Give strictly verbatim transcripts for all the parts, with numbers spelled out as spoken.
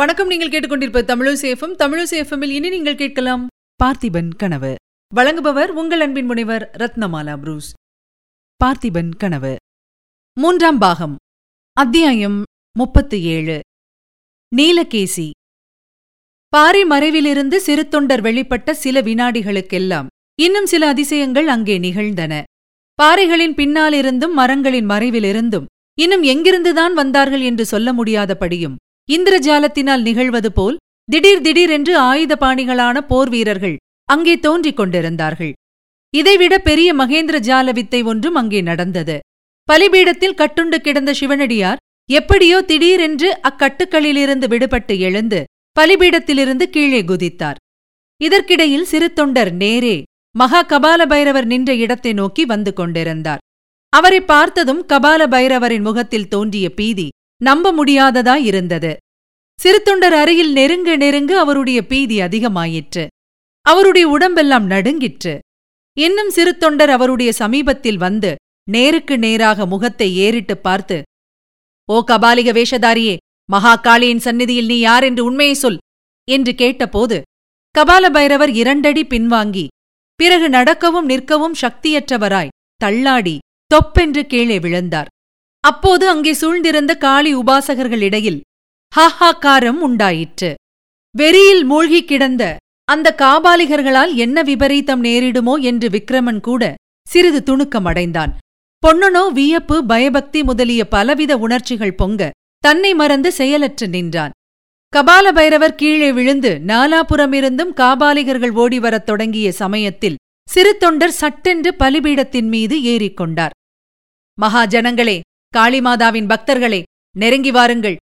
வணக்கம். நீங்கள் கேட்டுக்கொண்டிருப்ப தமிழ் ஓசை எஃப்எம். தமிழ் ஓசை எஃப்எம்மில் இனி நீங்கள் கேட்கலாம் பார்த்திபன் கனவு. வழங்குபவர் உங்கள் அன்பின் முனைவர் ரத்னமாலா புரூஸ். பார்த்திபன் கனவு மூன்றாம் பாகம், அத்தியாயம் முப்பத்து ஏழு. நீலகேசி. பாறை மறைவிலிருந்து சிறு தொண்டர் வெளிப்பட்ட சில வினாடிகளுக்கெல்லாம் இன்னும் சில அதிசயங்கள் அங்கே நிகழ்ந்தன. பாறைகளின் பின்னாலிருந்தும் மரங்களின் மறைவிலிருந்தும் இன்னும் எங்கிருந்துதான் வந்தார்கள் என்று சொல்ல முடியாதபடியும் இந்திரஜாலத்தினால் நிகழ்வது போல் திடீர் திடீரென்று ஆயுதபாணிகளான போர் வீரர்கள் அங்கே தோன்றிக் கொண்டிருந்தார்கள். இதைவிட பெரிய மகேந்திர ஜால வித்தை ஒன்றும் அங்கே நடந்தது. பலிபீடத்தில் கட்டுண்டு கிடந்த சிவனடியார் எப்படியோ திடீரென்று அக்கட்டுக்களிலிருந்து விடுபட்டு எழுந்து பலிபீடத்திலிருந்து கீழே குதித்தார். இதற்கிடையில் சிறு தொண்டர் நேரே மகா கபால பைரவர் நின்ற இடத்தை நோக்கி வந்து கொண்டிருந்தார். அவரை பார்த்ததும் கபால பைரவரின் முகத்தில் தோன்றிய பீதி நம்ப முடியாததாயிருந்தது. சிறு தொண்டர் அருகில் நெருங்க நெருங்க அவருடைய பீதி அதிகமாயிற்று. அவருடைய உடம்பெல்லாம் நடுங்கிற்று. இன்னும் சிறு தொண்டர் அவருடைய சமீபத்தில் வந்து நேருக்கு நேராக முகத்தை ஏறிட்டு பார்த்து, "ஓ கபாலிக வேஷதாரியே, மகாகாளியின் சந்நிதியில் நீ யார் என்று உண்மையை சொல்" என்று கேட்டபோது கபால பைரவர் இரண்டடி பின்வாங்கி பிறகு நடக்கவும் நிற்கவும் சக்தியற்றவராய் தள்ளாடி தொப்பென்று கீழே விழுந்தார். அப்போது அங்கே சூழ்ந்திருந்த காளி உபாசகர்களிடையில் ஹாஹாக்காரம் உண்டாயிற்று. வெறியில் மூழ்கி கிடந்த அந்த காபாலிகர்களால் என்ன விபரீதம் நேரிடுமோ என்று விக்கிரமன் கூட சிறிது துணுக்கமடைந்தான். பொன்னனோ வியப்பு, பயபக்தி முதலிய பலவித உணர்ச்சிகள் பொங்க தன்னை மறந்து செயலற்று நின்றான். கபால பைரவர் கீழே விழுந்து நாலாபுறமிருந்தும் காபாலிகர்கள் ஓடிவரத் தொடங்கிய சமயத்தில் சிறு தொண்டர் சட்டென்று பலிபீடத்தின் மீது ஏறிக்கொண்டார். "மகா ஜனங்களே, காளிமாதாவின் பக்தர்களே, நெருங்கி வாருங்கள்.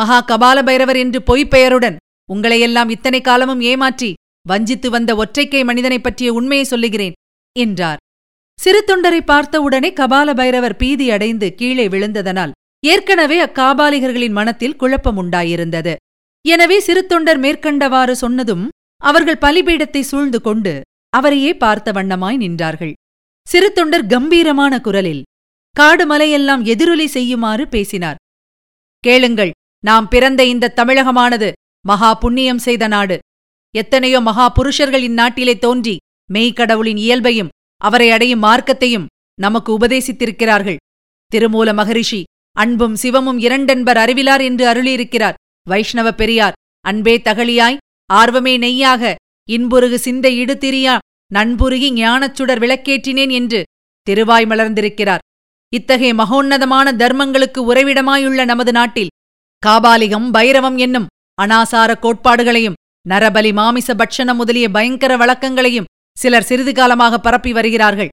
மகா கபால பைரவர் என்று பொய்ப்பெயருடன் உங்களையெல்லாம் இத்தனை காலமும் ஏமாற்றி வஞ்சித்து வந்த ஒற்றைக்கை மனிதனைப் பற்றிய உண்மையை சொல்லுகிறேன்" என்றார். சிறு தொண்டரை பார்த்தவுடனே கபால பைரவர் பீதி அடைந்து கீழே விழுந்ததனால் ஏற்கனவே அக்காபாலிகர்களின் மனத்தில் குழப்பம் உண்டாயிருந்தது. எனவே சிறு தொண்டர் மேற்கண்டவாறு சொன்னதும் அவர்கள் பலிபீடத்தை சூழ்ந்து கொண்டு அவரையே பார்த்த வண்ணமாய் நின்றார்கள். சிறு தொண்டர் கம்பீரமான குரலில் காடு மலையெல்லாம் எதிரொலி செய்யுமாறு பேசினார். "கேளுங்கள், நாம் பிறந்த இந்த தமிழகமானது மகா புண்ணியம் செய்த நாடு. எத்தனையோ மகா புருஷர்கள் இந்நாட்டிலே தோன்றி மெய்க்கடவுளின் இயல்பையும் அவரை அடையும் மார்க்கத்தையும் நமக்கு உபதேசித்திருக்கிறார்கள். திருமூல மகரிஷி அன்பும் சிவமும் இரண்டென்பர் அறிவிலார் என்று அருளியிருக்கிறார். வைஷ்ணவ பெரியார் அன்பே தகழியாய் ஆர்வமே நெய்யாக இன்புருகு சிந்தை இடுதிரியா நண்புருகி ஞானச்சுடர் விளக்கேற்றினேன் என்று திருவாய் மலர்ந்திருக்கிறார். இத்தகைய மகோன்னதமான தர்மங்களுக்கு உறைவிடமாயுள்ள நமது நாட்டில் காபாலிகம், பைரவம் என்னும் அனாசார கோட்பாடுகளையும் நரபலி, மாமிச பட்சணம் முதலிய பயங்கர வழக்கங்களையும் சிலர் சிறிது காலமாக பரப்பி வருகிறார்கள்.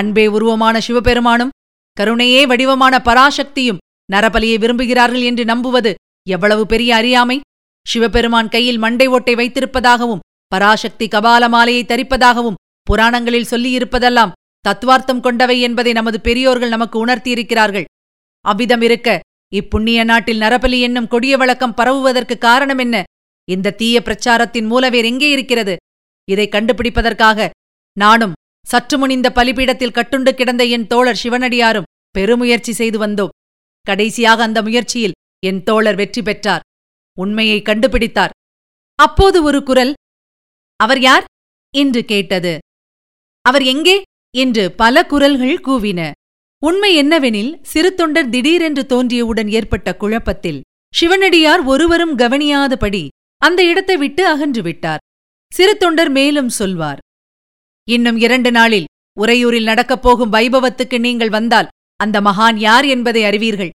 அன்பே உருவமான சிவபெருமானும் கருணையே வடிவமான பராசக்தியும் நரபலியை விரும்புகிறார்கள் என்று நம்புவது எவ்வளவு பெரிய அறியாமை! சிவபெருமான் கையில் மண்டை ஓட்டை வைத்திருப்பதாகவும் பராசக்தி கபால மாலையை தரிப்பதாகவும் புராணங்களில் சொல்லியிருப்பதெல்லாம் தத்துவார்த்தம் கொண்டவை என்பதை நமது பெரியோர்கள் நமக்கு உணர்த்தியிருக்கிறார்கள். அவ்விதம் இருக்க இப்புண்ணிய நாட்டில் நரபலி என்னும் கொடிய வழக்கம் பரவுவதற்கு காரணம் என்ன? இந்த தீய பிரச்சாரத்தின் மூலவேர் எங்கே இருக்கிறது? இதை கண்டுபிடிப்பதற்காக நானும் சற்றுமுன் இந்த பலிபீடத்தில் கட்டுண்டு கிடந்த என் தோழர் சிவனடியாரும் பெருமுயற்சி செய்து வந்தோம். கடைசியாக அந்த முயற்சியில் என் தோழர் வெற்றி பெற்றார், உண்மையை கண்டுபிடித்தார்." அப்போது ஒரு குரல், "அவர் யார்?" என்று கேட்டது. "அவர் எங்கே?" என்று பல குரல்கள் கூவின. உண்மை என்னவெனில் சிறு தொண்டர் திடீரென்று தோன்றியவுடன் ஏற்பட்ட குழப்பத்தில் சிவனடியார் ஒருவரும் கவனியாதபடி அந்த இடத்தை விட்டு அகன்று விட்டார். சிறு தொண்டர் மேலும் சொல்வார், "இன்னும் இரண்டு நாளில் உறையூரில் நடக்கப் போகும் வைபவத்துக்கு நீங்கள் வந்தால் அந்த மகான் யார் என்பதை அறிவீர்கள்.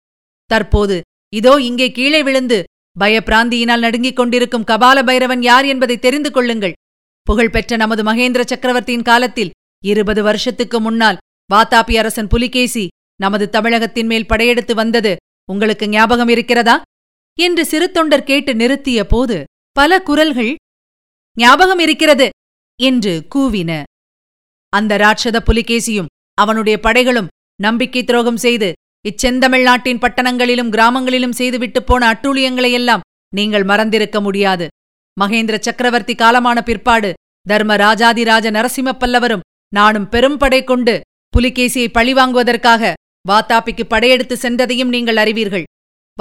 தற்போது இதோ இங்கே கீழே விழுந்து பயப்பிராந்தியினால் நடுங்கிக் கொண்டிருக்கும் கபால பைரவன் யார் என்பதை தெரிந்து கொள்ளுங்கள். புகழ்பெற்ற நமது மகேந்திர சக்கரவர்த்தியின் காலத்தில் இருபது வருஷத்துக்கு முன்னால் வாத்தாபி அரசன் புலிகேசி நமது தமிழகத்தின் மேல் படையெடுத்து வந்தது உங்களுக்கு ஞாபகம் இருக்கிறதா?" என்று சிறு தொண்டர் கேட்டு நிறுத்திய போது பல குரல்கள் ஞாபகம் இருக்கிறது என்று கூவின. "அந்த ராட்சத புலிகேசியும் அவனுடைய படைகளும் நம்பிக்கை துரோகம் செய்து இச்செந்தமிழ் நாட்டின் பட்டணங்களிலும் கிராமங்களிலும் செய்துவிட்டுப் போன அட்டூழியங்களையெல்லாம் நீங்கள் மறந்திருக்க முடியாது. மகேந்திர சக்கரவர்த்தி காலமான பிற்பாடு தர்ம ராஜாதிராஜ நரசிம்ம பல்லவரும் நானும் பெரும்படை கொண்டு புலிகேசியை பழிவாங்குவதற்காக வாத்தாபிக்கு படையெடுத்து சென்றதையும் நீங்கள் அறிவீர்கள்.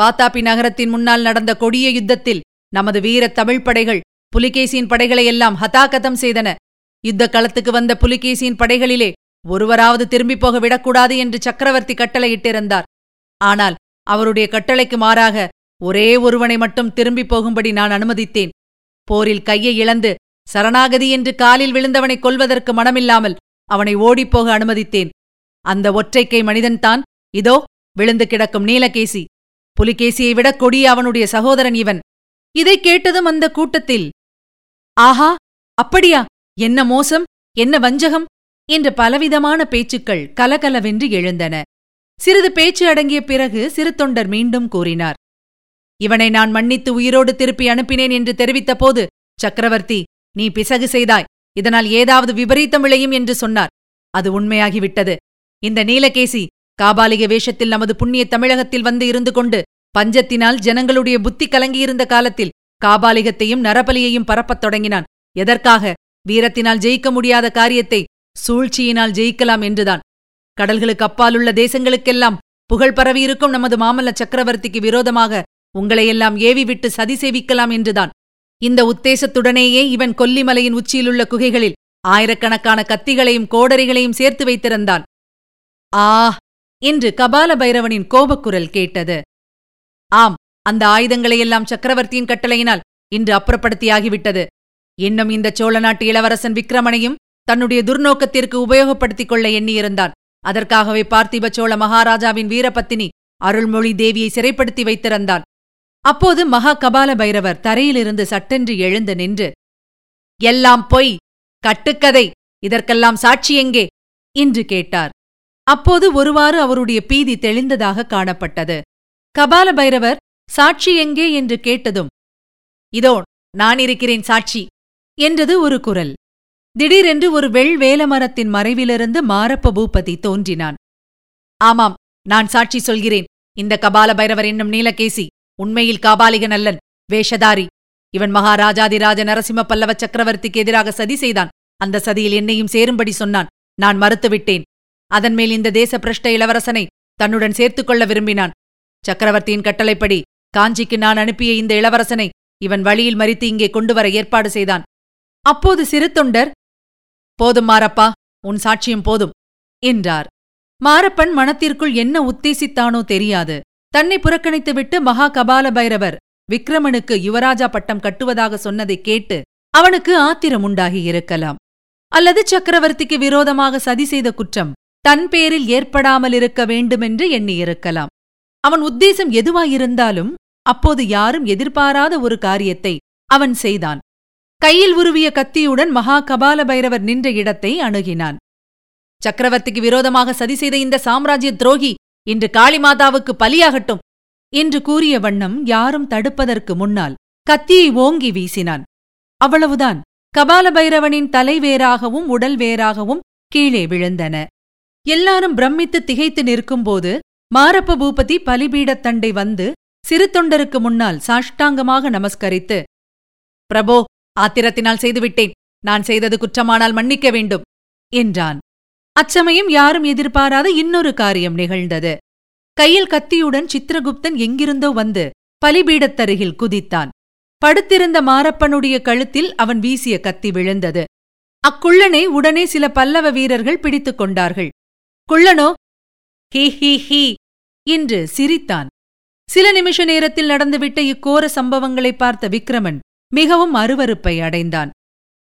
வாத்தாபி நகரத்தின் முன்னால் நடந்த கொடிய யுத்தத்தில் நமது வீரத் தமிழ் படைகள் புலிகேசியின் படைகளையெல்லாம் ஹதாகதம் செய்தன. யுத்த களத்துக்கு வந்த புலிகேசியின் படைகளிலே ஒருவராவது திரும்பிப் போக விடக்கூடாது என்று சக்கரவர்த்தி கட்டளையிட்டிருந்தார். ஆனால் அவருடைய கட்டளைக்கு மாறாக ஒரே ஒருவனை மட்டும் திரும்பிப் போகும்படி நான் அனுமதித்தேன். போரில் கையை இழந்து சரணாகதி என்று காலில் விழுந்தவனை கொல்வதற்கு மனமில்லாமல் அவனை ஓடிப்போக அனுமதித்தேன். அந்த ஒற்றைக்கை மனிதன்தான் இதோ விழுந்து கிடக்கும் நீலகேசி. புலிகேசியை விட கொடிய அவனுடைய சகோதரன் இவன். இதை கேட்டதும் அந்த கூட்டத்தில் ஆஹா, அப்படியா, என்ன மோசம், என்ன வஞ்சகம் என்ற பலவிதமான பேச்சுக்கள் கலகலவென்று எழுந்தன. சிறிது பேச்சு அடங்கிய பிறகு சிறு தொண்டர் மீண்டும் கூறினார். இவனை நான் மன்னித்து உயிரோடு திருப்பி அனுப்பினேன் என்று தெரிவித்த போது சக்கரவர்த்தி, நீ பிசகு செய்தாய், இதனால் ஏதாவது விபரீதம் விளையும் என்று சொன்னார். அது உண்மையாகிவிட்டது. இந்த நீலகேசி காபாலிக வேஷத்தில் நமது புண்ணிய தமிழகத்தில் வந்து இருந்து கொண்டு பஞ்சத்தினால் ஜனங்களுடைய புத்தி கலங்கியிருந்த காலத்தில் காபாலிகத்தையும் நரபலியையும் பரப்பத் தொடங்கினான். எதற்காக? வீரத்தினால் ஜெயிக்க முடியாத காரியத்தை சூழ்ச்சியினால் ஜெயிக்கலாம் என்றுதான். கடல்களுக்கு அப்பாலுள்ள தேசங்களுக்கெல்லாம் புகழ் பரவியிருக்கும் நமது மாமல்ல சக்கரவர்த்திக்கு விரோதமாக உங்களையெல்லாம் ஏவிவிட்டு சதி சேவிக்கலாம் என்றுதான். இந்த உத்தேசத்துடனேயே இவன் கொல்லிமலையின் உச்சியிலுள்ள குகைகளில் ஆயிரக்கணக்கான கத்திகளையும் கோடரிகளையும் சேர்த்து வைத்திருந்தான். ஆ என்று கபால பைரவனின் கோபக்குரல் கேட்டது. ஆம், அந்த ஆயுதங்களையெல்லாம் சக்கரவர்த்தியின் கட்டளையினால் இன்று அப்புறப்படுத்தியாகிவிட்டது. இன்னும் இந்த சோழ நாட்டு இளவரசன் விக்கிரமனையும் தன்னுடைய துர்நோக்கத்திற்கு உபயோகப்படுத்திக் கொள்ள எண்ணியிருந்தான். அதற்காகவே பார்த்திப சோழ மகாராஜாவின் வீரபத்தினி அருள்மொழி தேவியை சிறைப்படுத்தி வைத்திருந்தான். அப்போது மகா கபால பைரவர் தரையிலிருந்து சட்டென்று எழுந்து நின்று, எல்லாம் பொய், கட்டுக்கதை, இதற்கெல்லாம் சாட்சி எங்கே என்று கேட்டார். அப்போது ஒருவாறு அவருடைய பீதி தெளிந்ததாக காணப்பட்டது. கபால பைரவர் சாட்சி எங்கே என்று கேட்டதும், இதோ நான் இருக்கிறேன் சாட்சி என்றது ஒரு குரல். திடீரென்று ஒரு வெள் வேலமரத்தின் மறைவிலிருந்து மாரப்ப பூபதி தோன்றினான். ஆமாம், நான் சாட்சி சொல்கிறேன். இந்த கபால பைரவர் என்னும் நீலகேசி உண்மையில் காபாலிகன் அல்லன், வேஷதாரி. இவன் மகாராஜாதிராஜ நரசிம்ம பல்லவ சக்கரவர்த்திக்கு எதிராக சதி செய்தான். அந்த சதியில் என்னையும் சேரும்படி சொன்னான். நான் மறுத்துவிட்டேன். அதன்மேல் இந்த தேச பிரஷ்ட இளவரசனை தன்னுடன் சேர்த்துக்கொள்ள விரும்பினான். சக்கரவர்த்தியின் கட்டளைப்படி காஞ்சிக்கு நான் அனுப்பிய இந்த இளவரசனை இவன் வழியில் மறித்து இங்கே கொண்டுவர ஏற்பாடு செய்தான். அப்போது சிறு தொண்டர், போதும் மாரப்பா, உன் சாட்சியம் போதும் என்றார். மாரப்பன் மனத்திற்குள் என்ன உத்தேசித்தானோ தெரியாது. தன்னை புறக்கணித்துவிட்டு மகா கபால பைரவர் விக்கிரமனுக்கு யுவராஜா பட்டம் கட்டுவதாக சொன்னதை கேட்டு அவனுக்கு ஆத்திரம் உண்டாகி இருக்கலாம். அல்லது சக்கரவர்த்திக்கு விரோதமாக சதி செய்த குற்றம் தன் பேரில் ஏற்படாமல் இருக்க வேண்டுமென்று எண்ணியிருக்கலாம். அவன் உத்தேசம் எதுவாயிருந்தாலும் அப்போது யாரும் எதிர்பாராத ஒரு காரியத்தை அவன் செய்தான். கையில் உருவிய கத்தியுடன் மகா கபால பைரவர் நின்ற இடத்தை அணுகினான். சக்கரவர்த்திக்கு விரோதமாக சதி செய்த இந்த சாம்ராஜ்ய துரோகி இன்று காளிமாதாவுக்கு பலியாகட்டும் என்று கூறிய வண்ணம் யாரும் தடுப்பதற்கு முன்னால் கத்தியை ஓங்கி வீசினான். அவ்வளவுதான். கபால பைரவனின் தலை வேறாகவும் உடல் வேறாகவும் கீழே விழுந்தன. எல்லாரும் பிரமித்து திகைத்து நிற்கும்போது மாரப்ப பூபதி பலிபீடத் தண்டை வந்து சிறு தொண்டருக்கு முன்னால் சாஷ்டாங்கமாக நமஸ்கரித்து, பிரபோ, ஆத்திரத்தினால் செய்துவிட்டேன். நான் செய்தது குற்றமானால் மன்னிக்க வேண்டும் என்றான். அச்சமயம் யாரும் எதிர்பாராத இன்னொரு காரியம் நிகழ்ந்தது. கையில் கத்தியுடன் சித்திரகுப்தன் எங்கிருந்தோ வந்து பலிபீடத்தருகில் குதித்தான். படுத்திருந்த மாரப்பனுடைய கழுத்தில் அவன் வீசிய கத்தி விழுந்தது. அக்குள்ளனை உடனே சில பல்லவ வீரர்கள் பிடித்துக் கொண்டார்கள். குள்ளனோ ஹீ ஹீ ஹீ என்று சிரித்தான். சில நிமிஷ நேரத்தில் நடந்துவிட்ட இக்கோர சம்பவங்களை பார்த்த விக்கிரமன் மிகவும் அருவருப்பை அடைந்தான்.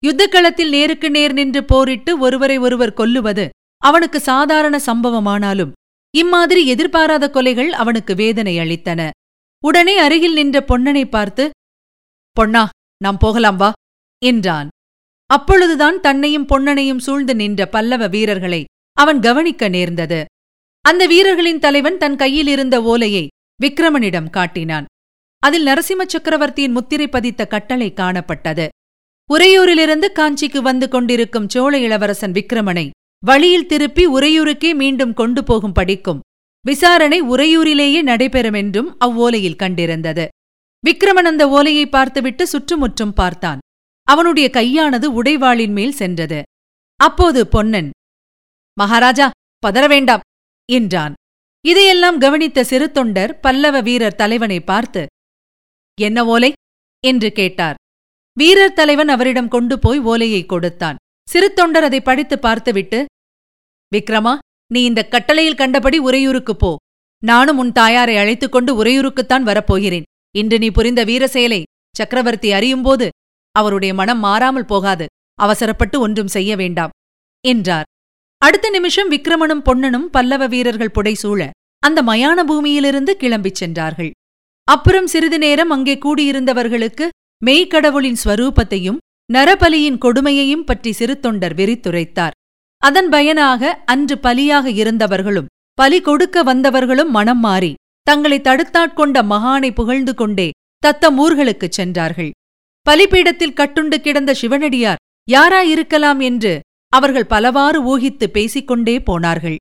யுத்தக்களத்தில் நேருக்கு நேர் நின்று போரிட்டு ஒருவரை ஒருவர் கொல்லுவது அவனுக்கு சாதாரண சம்பவமானாலும் இம்மாதிரி எதிர்பாராத கொலைகள் அவனுக்கு வேதனை அளித்தன. உடனே அருகில் நின்ற பொன்னனை பார்த்து, பொன்னா, நாம் போகலாம் வா என்றான். அப்பொழுதுதான் தன்னையும் பொன்னனையும் சூழ்ந்து நின்ற பல்லவ வீரர்களை அவன் கவனிக்க நேர்ந்தது. அந்த வீரர்களின் தலைவன் தன் கையில் இருந்த ஓலையை விக்கிரமனிடம் காட்டினான். அதில் நரசிம்ம சக்கரவர்த்தியின் முத்திரை பதித்த கட்டளை காணப்பட்டது. உறையூரிலிருந்து காஞ்சிக்கு வந்து கொண்டிருக்கும் சோழ இளவரசன் விக்கிரமனை வழியில் திருப்பி உறையூருக்கே மீண்டும் கொண்டு போகும் படிக்கும் விசாரணை உறையூரிலேயே நடைபெறும் என்றும் அவ்வோலையில் கண்டிருந்தது. விக்கிரமன் அந்த ஓலையை பார்த்துவிட்டு சுற்றுமுற்றும் பார்த்தான். அவனுடைய கையானது உடைவாளின் மேல் சென்றது. அப்போது பொன்னன், மகாராஜா, பதற வேண்டாம் என்றான். இதையெல்லாம் கவனித்த சிறு தொண்டர் பல்லவ வீரர் தலைவனை பார்த்து, என்ன ஓலை, என்று கேட்டார். வீரர் தலைவன் அவரிடம் கொண்டு போய் ஓலையை கொடுத்தான். சிறு தொண்டர் அதை படித்து பார்த்துவிட்டு, விக்ரமா, நீ இந்த கட்டளையில் கண்டபடி உறையூருக்குப் போ. நானும் உன் தாயாரை அழைத்துக் கொண்டு உறையூருக்குத்தான் வரப்போகிறேன். இன்று நீ புரிந்த வீர செயலை சக்கரவர்த்தி அறியும்போது அவருடைய மனம் மாறாமல் போகாது. அவசரப்பட்டு ஒன்றும் செய்ய வேண்டாம் என்றார். அடுத்த நிமிஷம் விக்கிரமனும் பொன்னனும் பல்லவ வீரர்கள் புடைசூழ அந்த மயான பூமியிலிருந்து கிளம்பிச் சென்றார்கள். அப்புறம் சிறிது நேரம் அங்கே கூடியிருந்தவர்களுக்கு மெய்க்கடவுளின் ஸ்வரூபத்தையும் நரபலியின் கொடுமையையும் பற்றி சிறு தொண்டர் விரித்துரைத்தார். அதன் பயனாக அன்று பலியாக இருந்தவர்களும் பலி கொடுக்க வந்தவர்களும் மனம் மாறி தங்களை தடுத்தாட்கொண்ட மகானை புகழ்ந்து கொண்டே தத்தம் ஊர்களுக்குச் சென்றார்கள். பலிபீடத்தில் கட்டுண்டு கிடந்த சிவனடியார் யாராயிருக்கலாம் என்று அவர்கள் பலவாறு ஊகித்து பேசிக்கொண்டே போனார்கள்.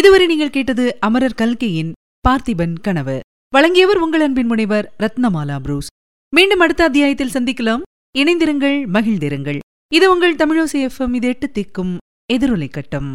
இதுவரை நீங்கள் கேட்டது அமரர் கல்கையின் பார்த்திபன் கனவு. வழங்கியவர் உங்கள் அன்பின் முனைவர் ரத்னமாலா புரூஸ். மீண்டும் அடுத்த அத்தியாயத்தில் சந்திக்கலாம். இணைந்திருங்கள், மகிழ்ந்திருங்கள். இது உங்கள் தமிழ் ஓசை எஃப்எம். இது எட்டு திக்கும் எதிரொலை கட்டம்.